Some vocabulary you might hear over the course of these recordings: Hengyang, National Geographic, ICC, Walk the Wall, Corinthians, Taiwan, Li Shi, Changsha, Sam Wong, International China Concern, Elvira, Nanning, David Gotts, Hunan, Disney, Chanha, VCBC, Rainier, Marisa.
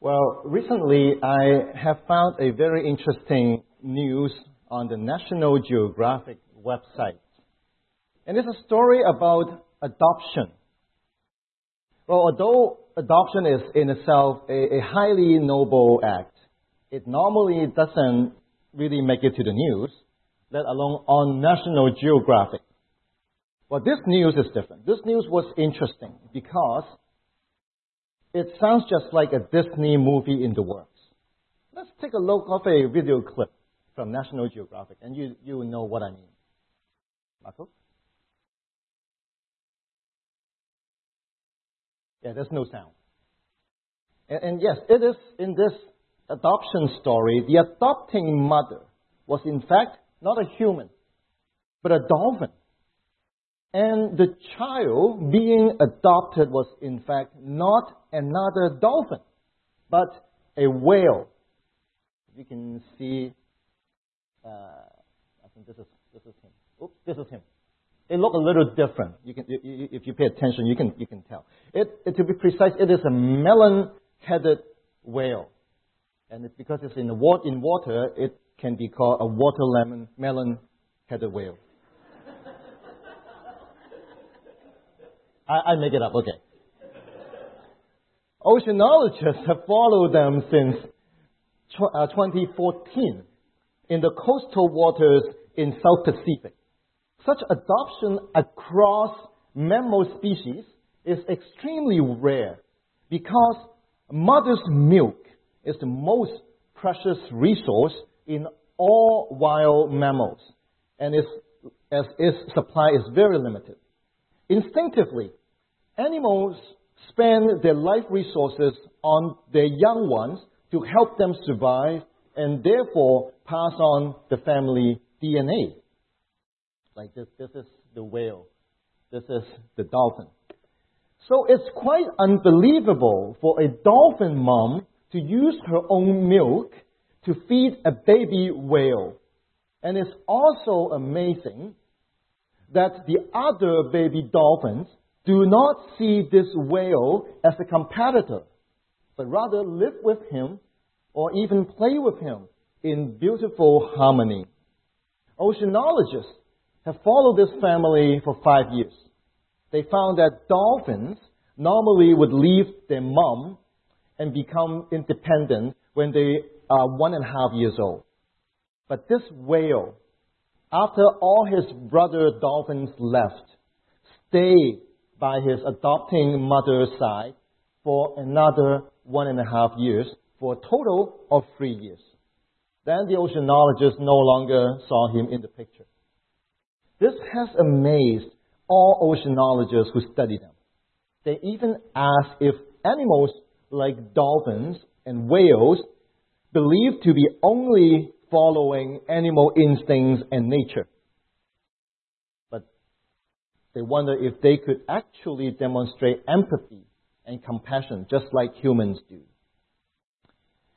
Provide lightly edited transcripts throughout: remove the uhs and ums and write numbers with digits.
Well, recently I have found a very interesting news on the National Geographic website. And it's a story about adoption. Well, although adoption is in itself a highly noble act, it normally doesn't really make it to the news, let alone on National Geographic. Well, this news is different. This news was interesting because it sounds just like a Disney movie in the works. Let's take a look of a video clip from National Geographic, and you will know what I mean. Marco? Yeah, there's no sound. And yes, it is in this adoption story, the adopting mother was in fact not a human, but a dolphin. And the child being adopted was, in fact, not another dolphin, but a whale. You can see, I think this is him. Oops, this is him. They look a little different. If you pay attention, you can tell. To be precise, it is a melon-headed whale, and it's because it's in water, it can be called a melon-headed whale. I make it up, okay. Oceanologists have followed them since 2014 in the coastal waters in South Pacific. Such adoption across mammal species is extremely rare because mother's milk is the most precious resource in all wild mammals, and its supply is very limited. Instinctively, animals spend their life resources on their young ones to help them survive and therefore pass on the family DNA. Like this is the whale. This is the dolphin. So it's quite unbelievable for a dolphin mom to use her own milk to feed a baby whale. And it's also amazing that the other baby dolphins do not see this whale as a competitor, but rather live with him or even play with him in beautiful harmony. Oceanologists have followed this family for 5 years. They found that dolphins normally would leave their mom and become independent when they are 1.5 years old. But this whale, after all his brother dolphins left, stayed by his adopting mother's side for another 1.5 years, for a total of 3 years. Then the oceanologist no longer saw him in the picture. This has amazed all oceanologists who study them. They even ask if animals like dolphins and whales believed to be only following animal instincts and nature. But they wonder if they could actually demonstrate empathy and compassion just like humans do.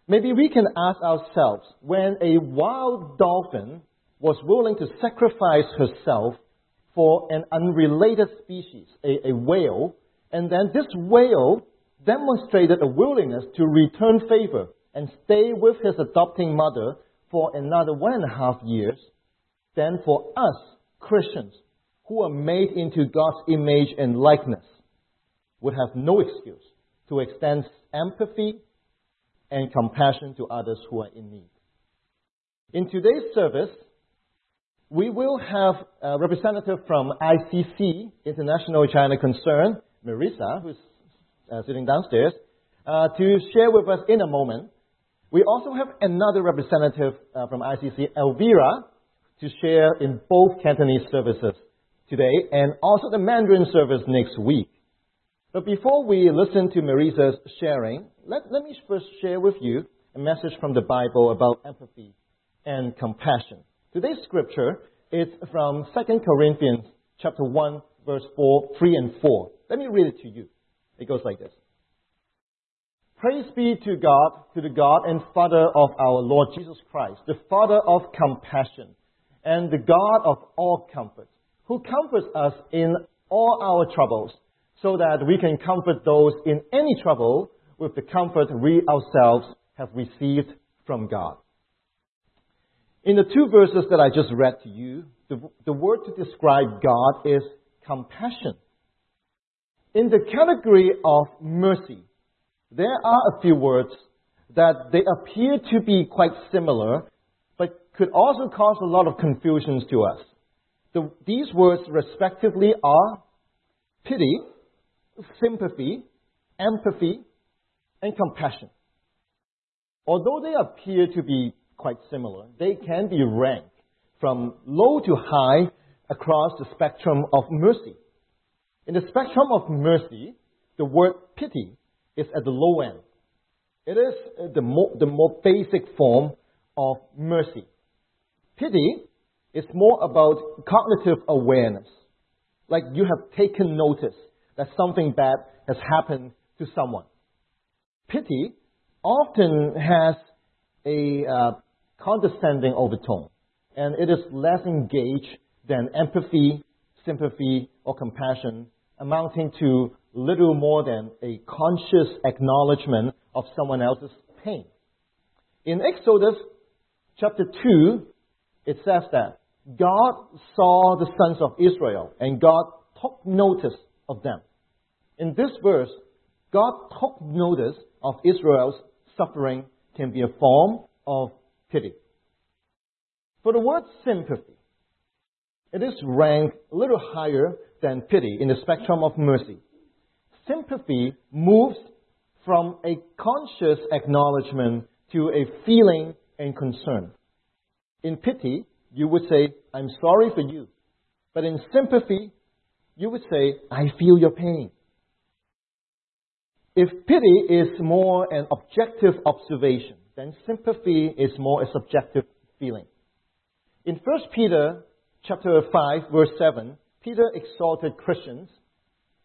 Maybe we can ask ourselves, when a wild dolphin was willing to sacrifice herself for an unrelated species, a whale, and then this whale demonstrated a willingness to return favor and stay with his adopting mother for another 1.5 years, then for us Christians who are made into God's image and likeness would have no excuse to extend empathy and compassion to others who are in need. In today's service, we will have a representative from ICC, International China Concern, Marisa, who's sitting downstairs, to share with us in a moment. We also have another representative from ICC, Elvira, to share in both Cantonese services today and also the Mandarin service next week. But before we listen to Marisa's sharing, let me first share with you a message from the Bible about empathy and compassion. Today's scripture is from 2 Corinthians chapter 1, verse 3 and 4. Let me read it to you. It goes like this. Praise be to God, to the God and Father of our Lord Jesus Christ, the Father of compassion, and the God of all comfort, who comforts us in all our troubles, so that we can comfort those in any trouble with the comfort we ourselves have received from God. In the two verses that I just read to you, the word to describe God is compassion. In the category of mercy, there are a few words that they appear to be quite similar, but could also cause a lot of confusions to us. These words respectively are pity, sympathy, empathy, and compassion. Although they appear to be quite similar, they can be ranked from low to high across the spectrum of mercy. In the spectrum of mercy, the word pity is at the low end. It is the more basic form of mercy. Pity is more about cognitive awareness. Like you have taken notice that something bad has happened to someone. Pity often has a condescending overtone, and it is less engaged than empathy, sympathy, or compassion, amounting to little more than a conscious acknowledgement of someone else's pain. In Exodus chapter 2, it says that God saw the sons of Israel, and God took notice of them. In this verse, God took notice of Israel's suffering can be a form of pity. For the word sympathy, it is ranked a little higher than pity in the spectrum of mercy. Sympathy moves from a conscious acknowledgement to a feeling and concern. In pity, you would say, I'm sorry for you. But in sympathy, you would say, I feel your pain. If pity is more an objective observation, then sympathy is more a subjective feeling. In 1 Peter chapter 5, verse 7, Peter exhorted Christians,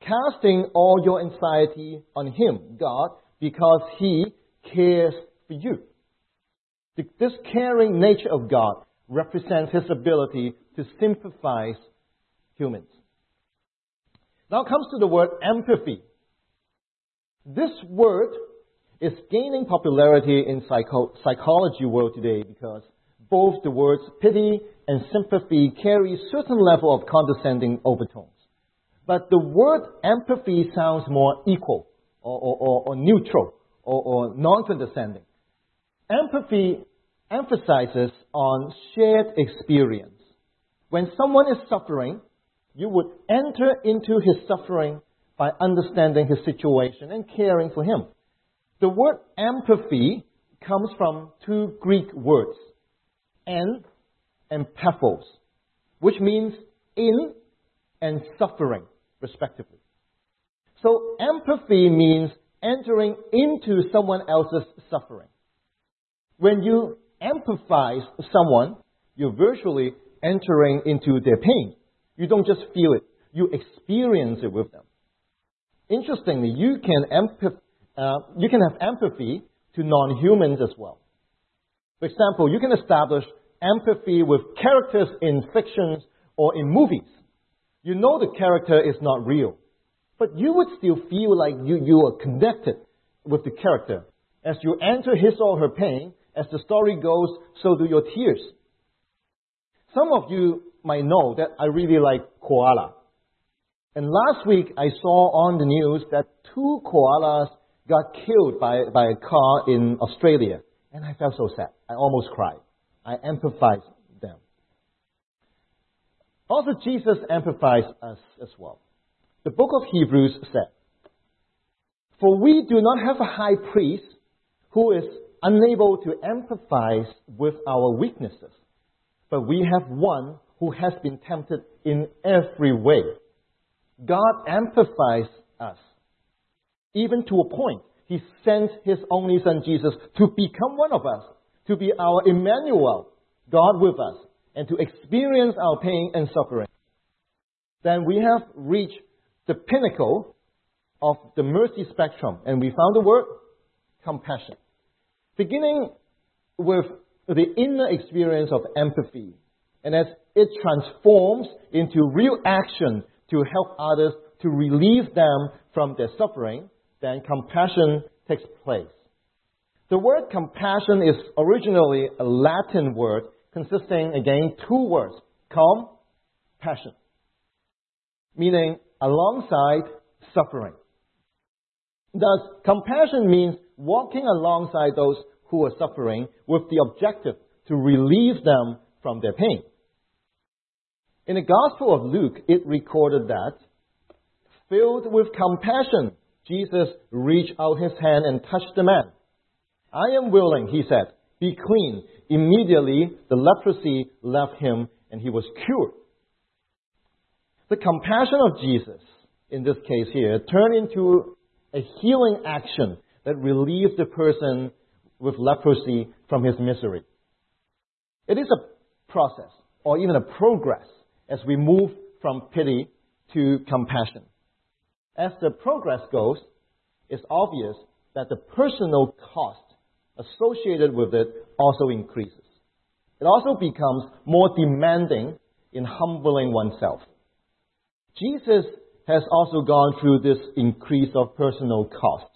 casting all your anxiety on Him, God, because He cares for you. This caring nature of God represents His ability to sympathize humans. Now comes to the word empathy. This word is gaining popularity in psychology world today because both the words pity and sympathy carry a certain level of condescending overtones. But the word empathy sounds more equal or neutral or non-condescending. Empathy emphasizes on shared experience. When someone is suffering, you would enter into his suffering by understanding his situation and caring for him. The word empathy comes from two Greek words, en and paphos, which means in and suffering, respectively. So empathy means entering into someone else's suffering. When you empathize someone, you're virtually entering into their pain. You don't just feel it, you experience it with them. Interestingly, you can have empathy to non-humans as well. For example, you can establish empathy with characters in fictions or in movies. You know the character is not real, but you would still feel like you are connected with the character. As you enter his or her pain, as the story goes, so do your tears. Some of you might know that I really like koala. And last week, I saw on the news that 2 koalas got killed by a car in Australia. And I felt so sad. I almost cried. I empathized them. Also, Jesus empathized us as well. The book of Hebrews said, "For we do not have a high priest who is unable to empathize with our weaknesses, but we have one who has been tempted in every way." God empathized us. Even to a point, He sent His only Son Jesus to become one of us, to be our Emmanuel, God with us, and to experience our pain and suffering. Then we have reached the pinnacle of the mercy spectrum, and we found the word compassion. Beginning with the inner experience of empathy, and as it transforms into real action to help others to relieve them from their suffering, then compassion takes place. The word compassion is originally a Latin word consisting, again, two words, com, passion, meaning alongside suffering. Thus, compassion means walking alongside those who are suffering with the objective to relieve them from their pain. In the Gospel of Luke, it recorded that, filled with compassion, Jesus reached out his hand and touched the man. I am willing, he said, be clean. Immediately, the leprosy left him and he was cured. The compassion of Jesus, in this case here, turned into a healing action that relieved the person with leprosy from his misery. It is a process, or even a progress, as we move from pity to compassion. As the progress goes, it's obvious that the personal cost associated with it also increases. It also becomes more demanding in humbling oneself. Jesus has also gone through this increase of personal cost.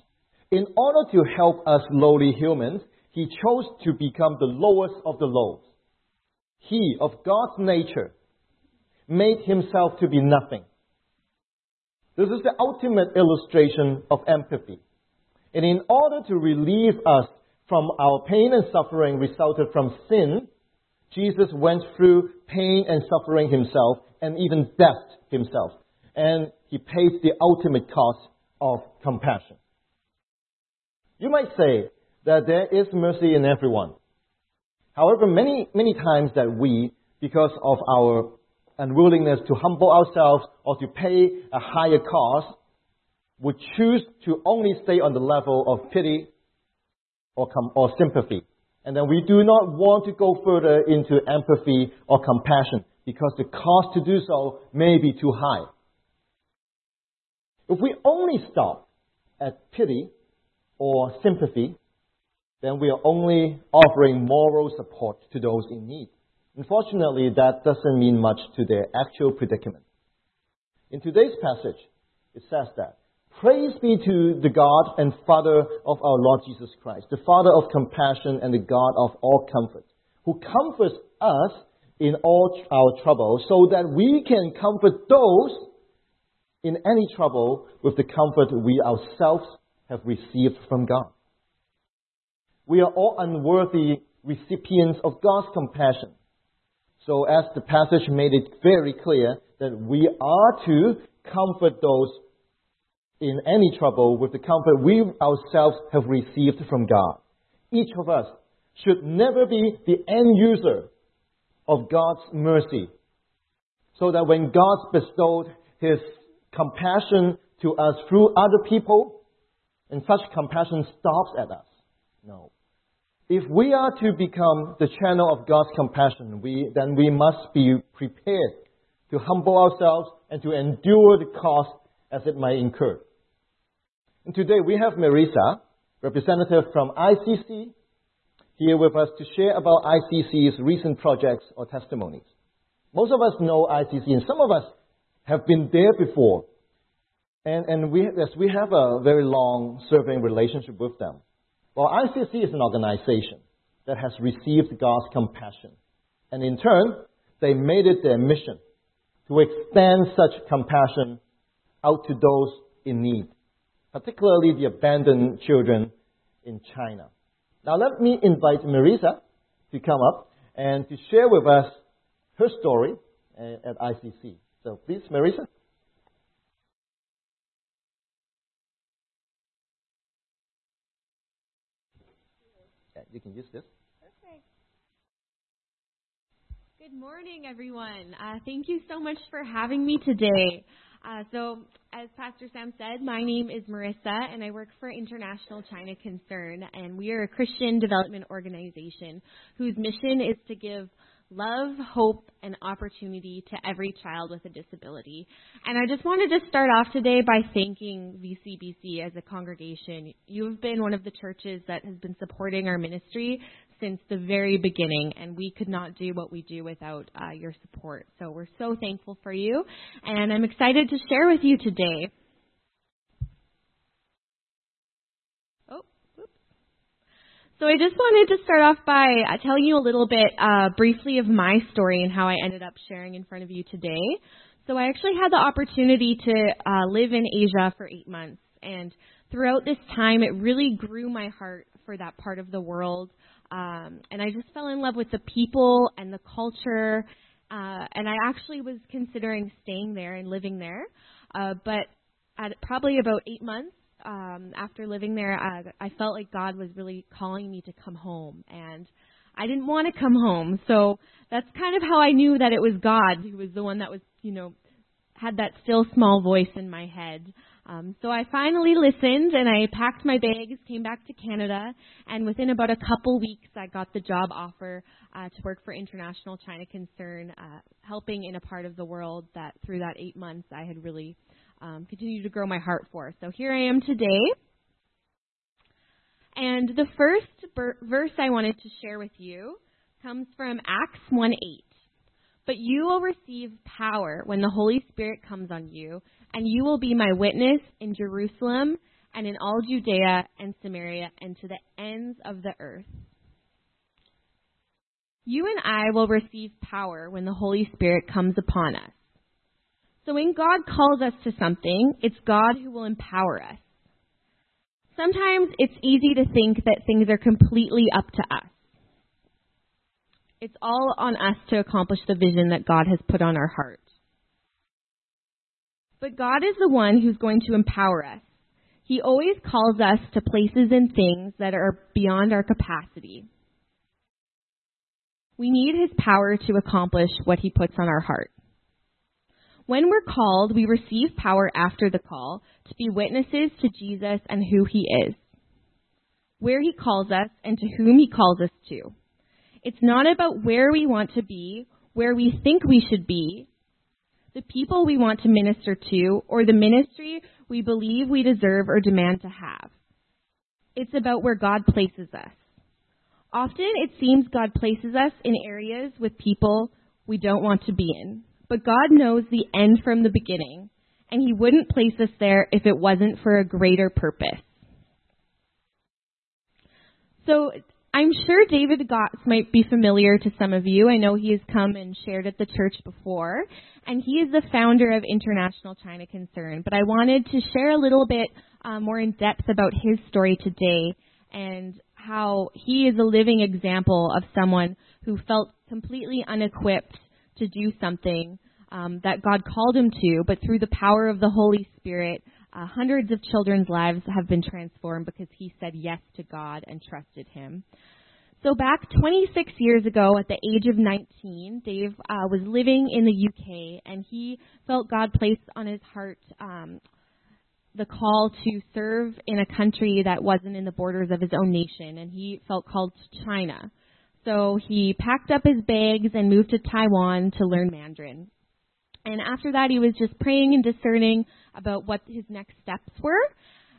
In order to help us lowly humans, he chose to become the lowest of the lows. He, of God's nature, made himself to be nothing. This is the ultimate illustration of empathy. And in order to relieve us from our pain and suffering resulted from sin, Jesus went through pain and suffering himself, and even death himself. And he paid the ultimate cost of compassion. You might say that there is mercy in everyone. However, many times that we, because of our unwillingness to humble ourselves or to pay a higher cost, would choose to only stay on the level of pity or sympathy. And then we do not want to go further into empathy or compassion because the cost to do so may be too high. If we only stop at pity or sympathy, then we are only offering moral support to those in need. Unfortunately, that doesn't mean much to their actual predicament. In today's passage, it says that, praise be to the God and Father of our Lord Jesus Christ, the Father of compassion and the God of all comfort, who comforts us in all our trouble, so that we can comfort those in any trouble with the comfort we ourselves have received from God. We are all unworthy recipients of God's compassion. So as the passage made it very clear that we are to comfort those in any trouble with the comfort we ourselves have received from God. Each of us should never be the end user of God's mercy, so that when God bestowed his compassion to us through other people, and such compassion stops at us. No. If we are to become the channel of God's compassion, then we must be prepared to humble ourselves and to endure the cost as it may incur. And today we have Marisa, representative from ICC, here with us to share about ICC's recent projects or testimonies. Most of us know ICC, and some of us have been there before. And we have a very long-serving relationship with them. Well, ICC is an organization that has received God's compassion. And in turn, they made it their mission to extend such compassion out to those in need, particularly the abandoned children in China. Now let me invite Marisa to come up and to share with us her story at ICC. So please, Marisa. Yeah, you can use this. Perfect. Good morning, everyone. Thank you so much for having me today. So, as Pastor Sam said, my name is Marisa, and I work for International China Concern, and we are a Christian development organization whose mission is to give love, hope, and opportunity to every child with a disability. And I just wanted to start off today by thanking VCBC as a congregation. You've been one of the churches that has been supporting our ministry since the very beginning, and we could not do what we do without your support. So we're so thankful for you, and I'm excited to share with you today. Oh, So I just wanted to start off by telling you a little bit briefly of my story and how I ended up sharing in front of you today. So I actually had the opportunity to live in Asia for 8 months, and throughout this time, it really grew my heart for that part of the world, and I just fell in love with the people and the culture, and I actually was considering staying there and living there, but at probably about 8 months, after living there, I felt like God was really calling me to come home, and I didn't want to come home. So that's kind of how I knew that it was God who was the one that was, you know, had that still small voice in my head. So I finally listened, and I packed my bags, came back to Canada, and within about a couple weeks, I got the job offer to work for International China Concern, helping in a part of the world that through that 8 months I had really continue to grow my heart for. So here I am today. And the first verse I wanted to share with you comes from Acts 1:8. But you will receive power when the Holy Spirit comes on you, and you will be my witness in Jerusalem and in all Judea and Samaria and to the ends of the earth. You and I will receive power when the Holy Spirit comes upon us. So when God calls us to something, it's God who will empower us. Sometimes it's easy to think that things are completely up to us. It's all on us to accomplish the vision that God has put on our heart. But God is the one who's going to empower us. He always calls us to places and things that are beyond our capacity. We need His power to accomplish what He puts on our heart. When we're called, we receive power after the call to be witnesses to Jesus and who He is, where He calls us, and to whom He calls us to. It's not about where we want to be, where we think we should be, the people we want to minister to, or the ministry we believe we deserve or demand to have. It's about where God places us. Often it seems God places us in areas with people we don't want to be in. But God knows the end from the beginning, and He wouldn't place us there if it wasn't for a greater purpose. So I'm sure David Gotts might be familiar to some of you. I know he has come and shared at the church before, and he is the founder of International China Concern. But I wanted to share a little bit more in depth about his story today and how he is a living example of someone who felt completely unequipped to do something that God called him to, but through the power of the Holy Spirit, hundreds of children's lives have been transformed because he said yes to God and trusted Him. So back 26 years ago, at the age of 19, Dave was living in the UK, and he felt God placed on his heart the call to serve in a country that wasn't in the borders of his own nation, and he felt called to China. So he packed up his bags and moved to Taiwan to learn Mandarin. And after that, he was just praying and discerning about what his next steps were.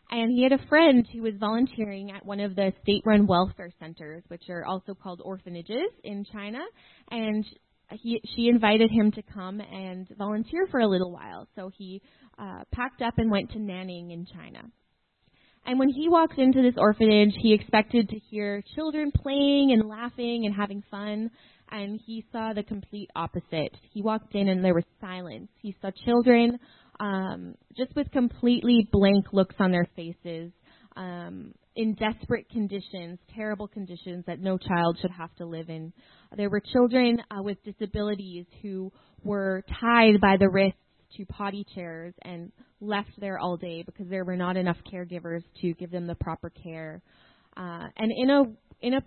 And he had a friend who was volunteering at one of the state-run welfare centers, which are also called orphanages in China. And she invited him to come and volunteer for a little while. So he packed up and went to Nanning in China. And when he walked into this orphanage, he expected to hear children playing and laughing and having fun, and he saw the complete opposite. He walked in and there was silence. He saw children just with completely blank looks on their faces, in desperate conditions, terrible conditions that no child should have to live in. There were children with disabilities who were tied by the wrists to potty chairs and left there all day because there were not enough caregivers to give them the proper care. And in a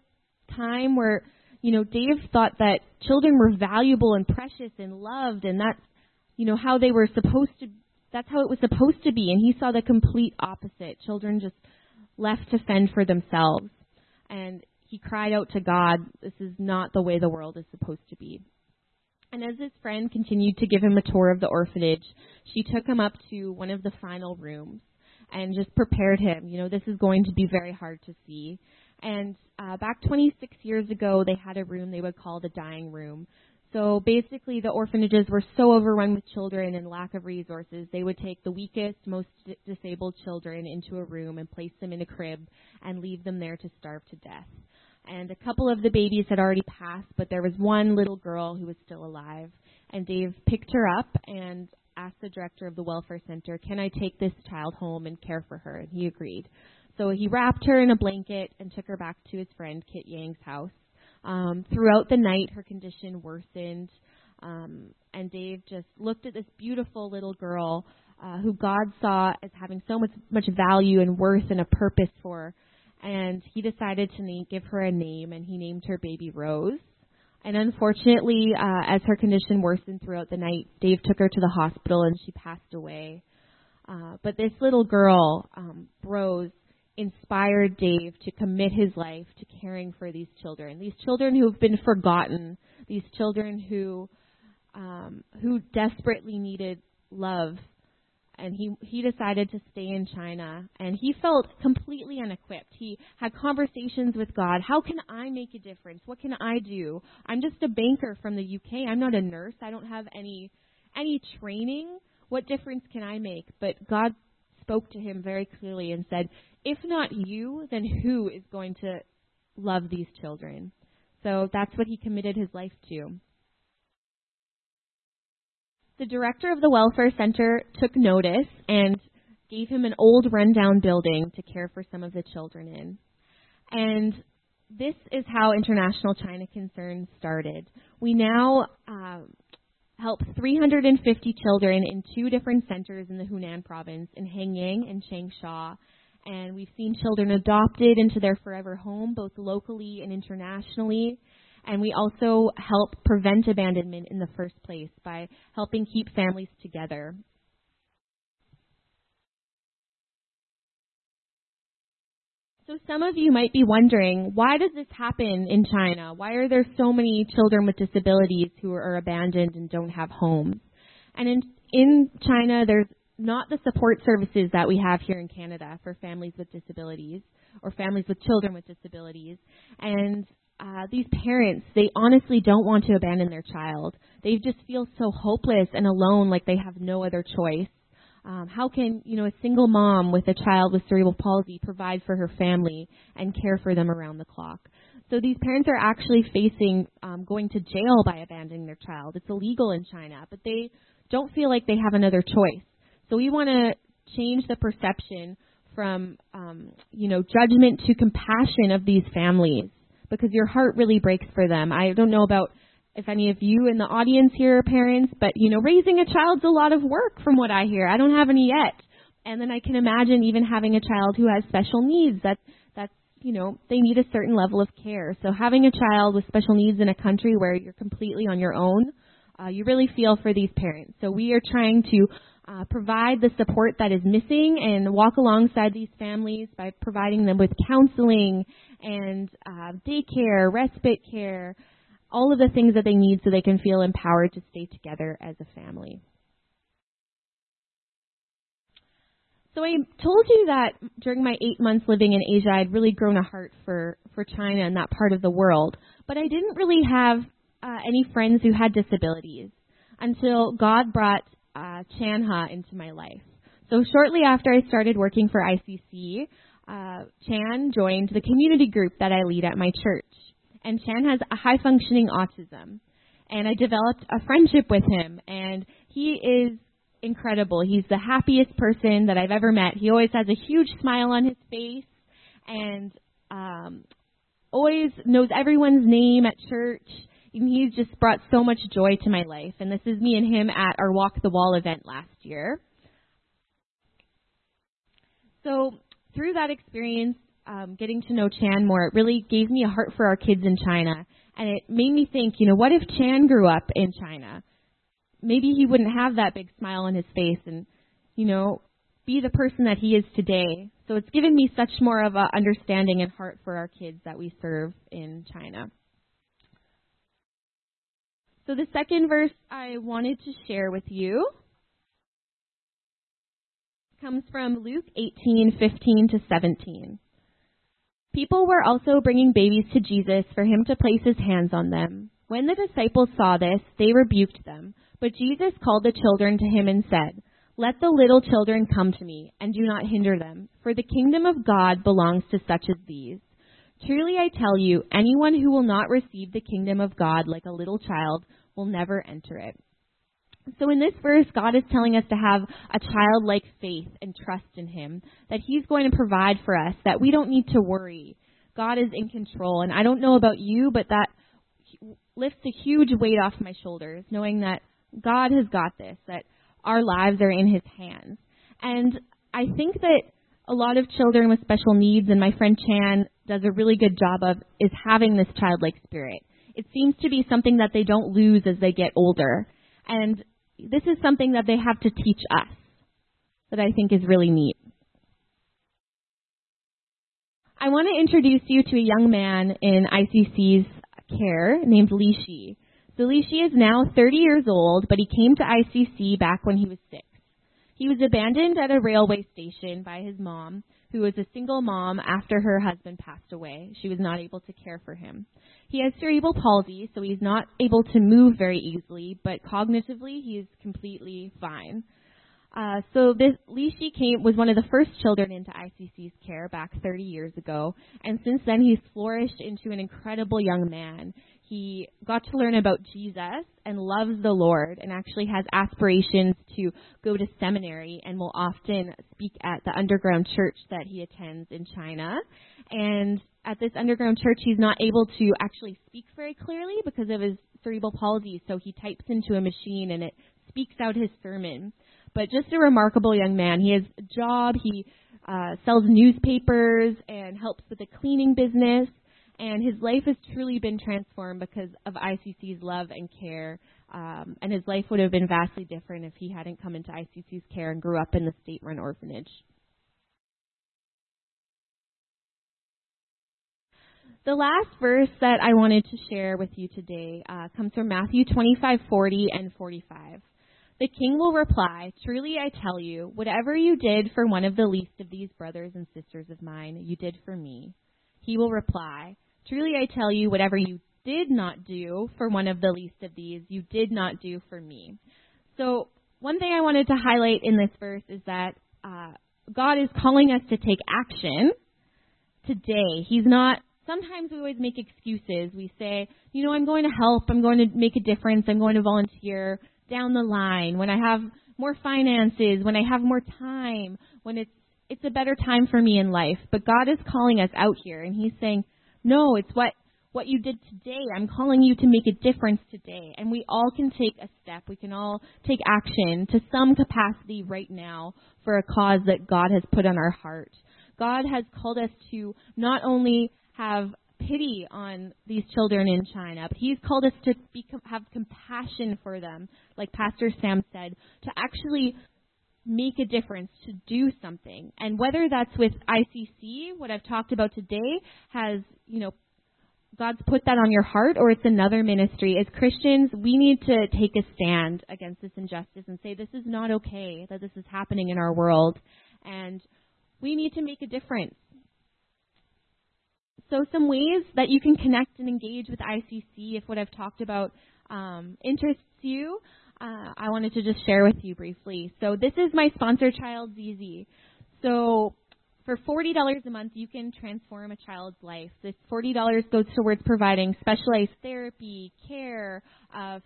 time where, you know, Dave thought that children were valuable and precious and loved, and that's, you know, how they were supposed to, that's how it was supposed to be. And he saw the complete opposite. Children just left to fend for themselves. And he cried out to God, this is not the way the world is supposed to be. And as his friend continued to give him a tour of the orphanage, she took him up to one of the final rooms and just prepared him. You know, this is going to be very hard to see. And back 26 years ago, they had a room they would call the dying room. So basically the orphanages were so overrun with children and lack of resources, they would take the weakest, most disabled children into a room and place them in a crib and leave them there to starve to death. And a couple of the babies had already passed, but there was one little girl who was still alive. And Dave picked her up and asked the director of the welfare center, "Can I take this child home and care for her?" And he agreed. So he wrapped her in a blanket and took her back to his friend Kit Yang's house. Throughout the night, her condition worsened, and Dave just looked at this beautiful little girl who God saw as having so much value and worth and a purpose for, and he decided to give her a name, and he named her Baby Rose. And unfortunately, as her condition worsened throughout the night, Dave took her to the hospital, and she passed away. But this little girl, Rose, inspired Dave to commit his life to caring for these children who have been forgotten, these children who desperately needed love. And he decided to stay in China, and he felt completely unequipped. He had conversations with God. How can I make a difference? What can I do? I'm just a banker from the UK. I'm not a nurse. I don't have any training. What difference can I make? But God spoke to him very clearly and said, if not you, then who is going to love these children? So that's what he committed his life to. The director of the welfare center took notice and gave him an old rundown building to care for some of the children in. And this is how International China Concern started. We now help 350 children in 2 different centers in the Hunan province, in Hengyang and Changsha. And we've seen children adopted into their forever home, both locally and internationally. And we also help prevent abandonment in the first place by helping keep families together. So some of you might be wondering, why does this happen in China? Why are there so many children with disabilities who are abandoned and don't have homes? And in China, there's not the support services that we have here in Canada for families with disabilities or families with children with disabilities. And these parents, they honestly don't want to abandon their child. They just feel so hopeless and alone, like they have no other choice. How can, a single mom with a child with cerebral palsy provide for her family and care for them around the clock? So these parents are actually facing going to jail by abandoning their child. It's illegal in China, but they don't feel like they have another choice. So we want to change the perception from, judgment to compassion of these families, because your heart really breaks for them. I don't know about if any of you in the audience here are parents, but, raising a child's a lot of work from what I hear. I don't have any yet. And then I can imagine even having a child who has special needs. That's they need a certain level of care. So having a child with special needs in a country where you're completely on your own, you really feel for these parents. So we are trying to provide the support that is missing and walk alongside these families by providing them with counseling and daycare, respite care, all of the things that they need so they can feel empowered to stay together as a family. So I told you that during my 8 months living in Asia, I'd really grown a heart for China and that part of the world. But I didn't really have any friends who had disabilities until God brought Chanha into my life. So shortly after I started working for ICC, Chan joined the community group that I lead at my church. And Chan has a high-functioning autism. And I developed a friendship with him. And he is incredible. He's the happiest person that I've ever met. He always has a huge smile on his face and always knows everyone's name at church. And he's just brought so much joy to my life. And this is me and him at our Walk the Wall event last year. So through that experience, getting to know Chan more, it really gave me a heart for our kids in China. And it made me think, what if Chan grew up in China? Maybe he wouldn't have that big smile on his face and, be the person that he is today. So it's given me such more of an understanding and heart for our kids that we serve in China. So the second verse I wanted to share with you comes from Luke 18:15-17. People were also bringing babies to Jesus for him to place his hands on them. When the disciples saw this, they rebuked them. But Jesus called the children to him and said, "Let the little children come to me, and do not hinder them, for the kingdom of God belongs to such as these. Truly I tell you, anyone who will not receive the kingdom of God like a little child will never enter it." So in this verse, God is telling us to have a childlike faith and trust in him, that he's going to provide for us, that we don't need to worry. God is in control. And I don't know about you, but that lifts a huge weight off my shoulders, knowing that God has got this, that our lives are in his hands. And I think that a lot of children with special needs, and my friend Chan does a really good job of, is having this childlike spirit. It seems to be something that they don't lose as they get older. And this is something that they have to teach us that I think is really neat. I want to introduce you to a young man in ICC's care named Li Shi. So Li Shi is now 30 years old, but he came to ICC back when he was 6. He was abandoned at a railway station by his mom, who was a single mom after her husband passed away. She was not able to care for him. He has cerebral palsy, so he's not able to move very easily, but cognitively he is completely fine. Li Shi was one of the first children into ICC's care back 30 years ago, and since then he's flourished into an incredible young man. He got to learn about Jesus and loves the Lord and actually has aspirations to go to seminary and will often speak at the underground church that he attends in China. And at this underground church, he's not able to actually speak very clearly because of his cerebral palsy, so he types into a machine and it speaks out his sermon. But just a remarkable young man. He has a job, he sells newspapers and helps with the cleaning business. And his life has truly been transformed because of ICC's love and care. And his life would have been vastly different if he hadn't come into ICC's care and grew up in the state-run orphanage. The last verse that I wanted to share with you today comes from Matthew 25:40 and 45. The king will reply, "Truly I tell you, whatever you did for one of the least of these brothers and sisters of mine, you did for me." He will reply, "Truly I tell you, whatever you did not do for one of the least of these, you did not do for me." So one thing I wanted to highlight in this verse is that God is calling us to take action today. He's not, sometimes we always make excuses. We say, you know, I'm going to help, I'm going to make a difference, I'm going to volunteer down the line, when I have more finances, when I have more time, when it's a better time for me in life. But God is calling us out here, and he's saying, no, it's what you did today. I'm calling you to make a difference today. And we all can take a step. We can all take action to some capacity right now for a cause that God has put on our heart. God has called us to not only have pity on these children in China, but he's called us to have compassion for them, like Pastor Sam said, to actually make a difference, to do something. And whether that's with ICC, what I've talked about today has, you know, God's put that on your heart, or it's another ministry. As Christians, we need to take a stand against this injustice and say this is not okay, that this is happening in our world, and we need to make a difference. So some ways that you can connect and engage with ICC, if what I've talked about interests you, I wanted to just share with you briefly. So this is my sponsor child, ZZ. So for $40 a month, you can transform a child's life. This $40 goes towards providing specialized therapy, care,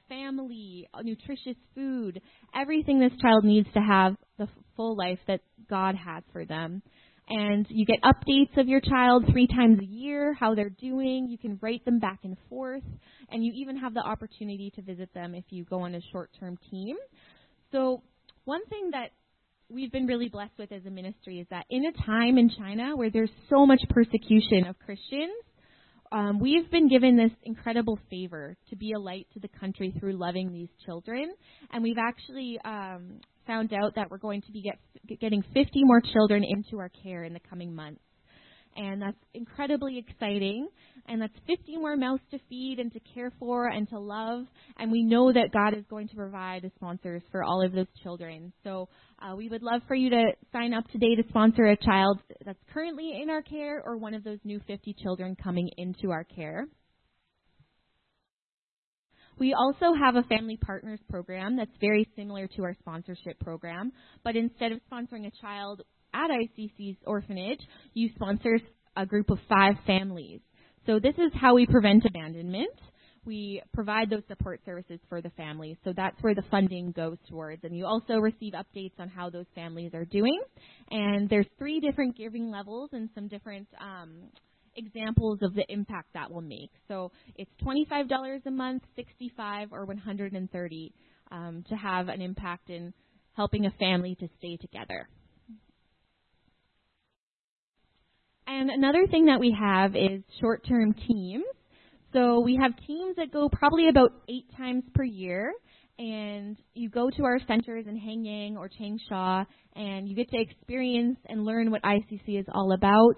family, nutritious food, everything this child needs to have the full life that God has for them. And you get updates of your child 3 times a year, how they're doing. You can write them back and forth. And you even have the opportunity to visit them if you go on a short-term team. So one thing that we've been really blessed with as a ministry is that in a time in China where there's so much persecution of Christians, we've been given this incredible favor to be a light to the country through loving these children. And we've actually found out that we're going to be getting 50 more children into our care in the coming months. And that's incredibly exciting. And that's 50 more mouths to feed and to care for and to love. And we know that God is going to provide sponsors for all of those children. So we would love for you to sign up today to sponsor a child that's currently in our care or one of those new 50 children coming into our care. We also have a family partners program that's very similar to our sponsorship program, but instead of sponsoring a child at ICC's orphanage, you sponsor a group of 5 families. So this is how we prevent abandonment. We provide those support services for the families, so that's where the funding goes towards. And you also receive updates on how those families are doing. And there's 3 different giving levels and some different examples of the impact that will make. So it's $25 a month, $65, or $130 to have an impact in helping a family to stay together. And another thing that we have is short-term teams. So we have teams that go probably about 8 times per year, and you go to our centers in Hengyang or Changsha, and you get to experience and learn what ICC is all about,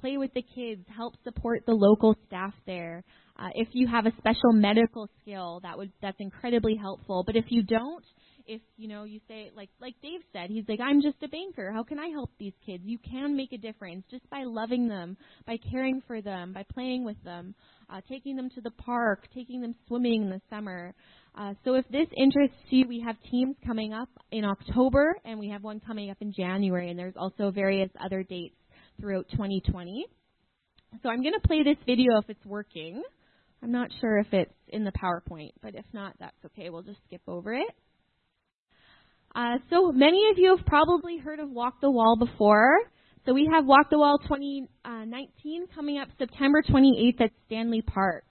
play with the kids, help support the local staff there. If you have a special medical skill, that's incredibly helpful. But if you don't, if, you know, you say, like Dave said, he's like, I'm just a banker. How can I help these kids? You can make a difference just by loving them, by caring for them, by playing with them, taking them to the park, taking them swimming in the summer. So if this interests you, we have teams coming up in October, and we have one coming up in January, and there's also various other dates throughout 2020. So I'm going to play this video if it's working. I'm not sure if it's in the PowerPoint, but if not, that's okay. We'll just skip over it. So many of you have probably heard of Walk the Wall before. So we have Walk the Wall 2019 coming up September 28th at Stanley Park.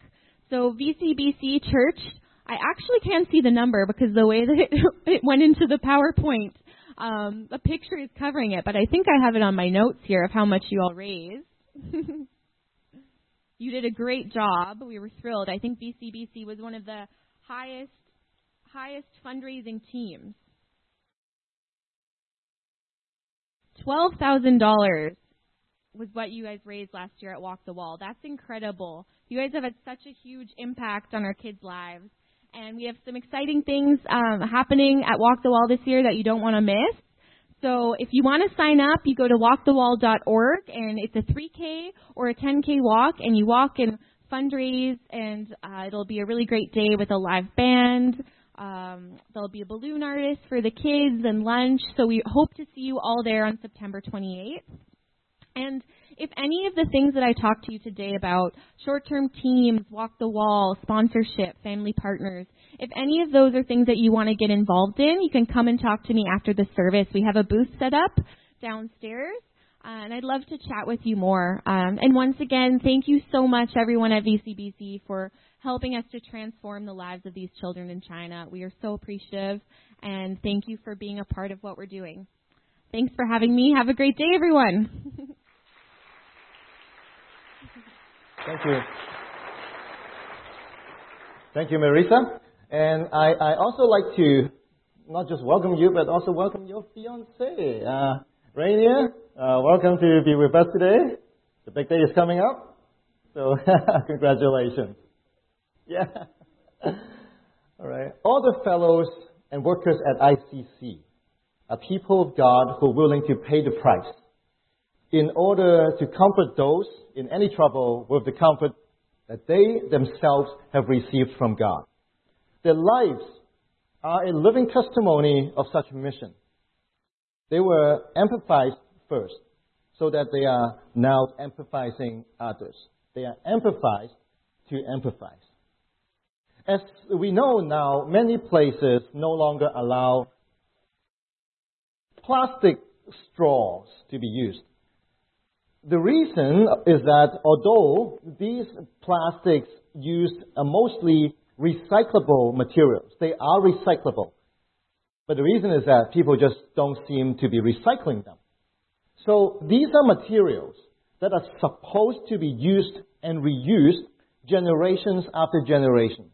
So VCBC Church, I actually can't see the number because the way that it went into the PowerPoint, a picture is covering it, but I think I have it on my notes here of how much you all raised. You did a great job. We were thrilled. I think VCBC was one of the highest fundraising teams. $12,000 was what you guys raised last year at Walk the Wall. That's incredible. You guys have had such a huge impact on our kids' lives. And we have some exciting things happening at Walk the Wall this year that you don't want to miss. So if you want to sign up, you go to walkthewall.org, and it's a 3K or a 10K walk, and you walk and fundraise, and it'll be a really great day with a live band. There'll be a balloon artist for the kids and lunch, so we hope to see you all there on September 28th. And if any of the things that I talked to you today about, short-term teams, Walk the Wall, sponsorship, family partners, if any of those are things that you want to get involved in, you can come and talk to me after the service. We have a booth set up downstairs, and I'd love to chat with you more. And once again, thank you so much, everyone at VCBC, for helping us to transform the lives of these children in China. We are so appreciative, and thank you for being a part of what we're doing. Thanks for having me. Have a great day, everyone. Thank you. Thank you, Marisa. And I also like to not just welcome you, but also welcome your fiancée, Rainier. Welcome to be with us today. The big day is coming up, so congratulations. Yeah. All right. All the fellows and workers at ICC are people of God who are willing to pay the price in order to comfort those in any trouble with the comfort that they themselves have received from God. Their lives are a living testimony of such mission. They were empathized first, so that they are now empathizing others. They are empathized to empathize. As we know now, many places no longer allow plastic straws to be used. The reason is that although these plastics used are mostly recyclable materials, they are recyclable. But the reason is that people just don't seem to be recycling them. So these are materials that are supposed to be used and reused generations after generations.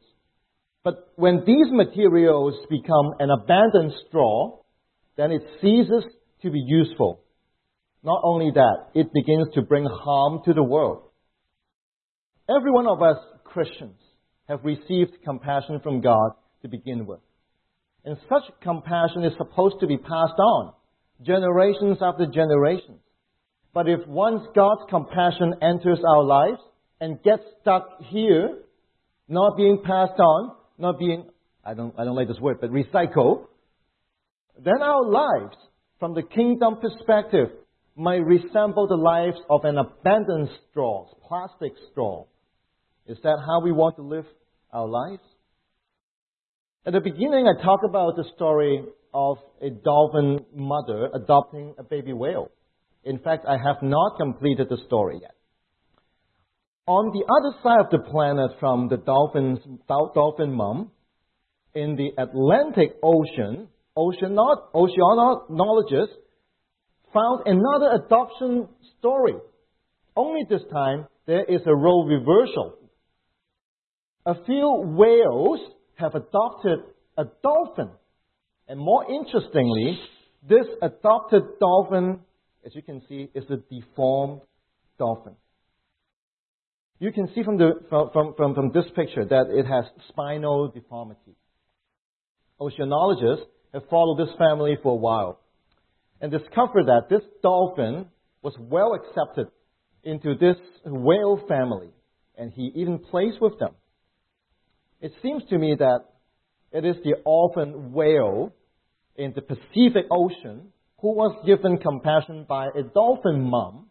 But when these materials become an abandoned straw, then it ceases to be useful. Not only that, it begins to bring harm to the world. Every one of us Christians have received compassion from God to begin with. And such compassion is supposed to be passed on, generations after generations. But if once God's compassion enters our lives and gets stuck here, not being passed on, not being, I don't like this word, but recycled, then our lives, from the kingdom perspective, might resemble the lives of an abandoned straw, plastic straw. Is that how we want to live our lives? At the beginning, I talked about the story of a dolphin mother adopting a baby whale. In fact, I have not completed the story yet. On the other side of the planet from the dolphin mom, in the Atlantic Ocean, oceanologists found another adoption story. Only this time, there is a role reversal. A few whales have adopted a dolphin. And more interestingly, this adopted dolphin, as you can see, is a deformed dolphin. You can see from this picture that it has spinal deformity. Oceanologists have followed this family for a while and discovered that this dolphin was well accepted into this whale family, and he even plays with them. It seems to me that it is the orphan whale in the Pacific Ocean who was given compassion by a dolphin mom,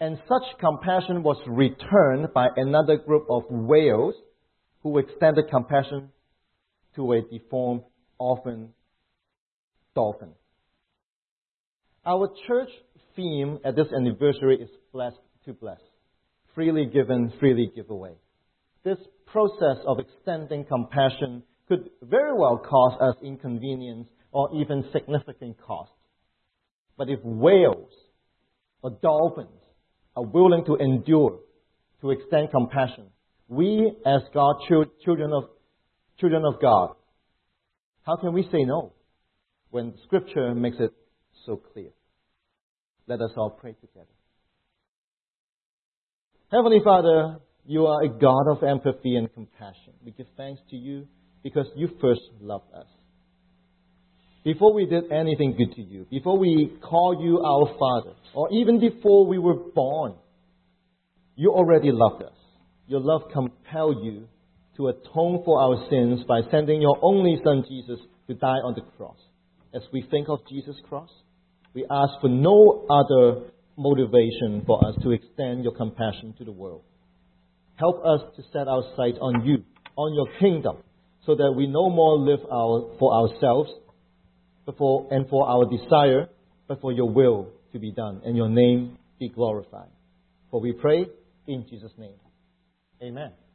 and such compassion was returned by another group of whales who extended compassion to a deformed orphan dolphin. Our church theme at this anniversary is blessed to bless, freely given, freely give away. This process of extending compassion could very well cause us inconvenience or even significant cost. But if whales or dolphins are willing to endure, to extend compassion, we as God, children of God, how can we say no when Scripture makes it so clear? Let us all pray together. Heavenly Father, you are a God of empathy and compassion. We give thanks to you because you first loved us. Before we did anything good to you, before we called you our Father, or even before we were born, you already loved us. Your love compelled you to atone for our sins by sending your only Son, Jesus, to die on the cross. As we think of Jesus' cross, we ask for no other motivation for us to extend your compassion to the world. Help us to set our sight on you, on your kingdom, so that we no more live for ourselves and for our desire, but for your will to be done and your name be glorified. For we pray in Jesus' name. Amen.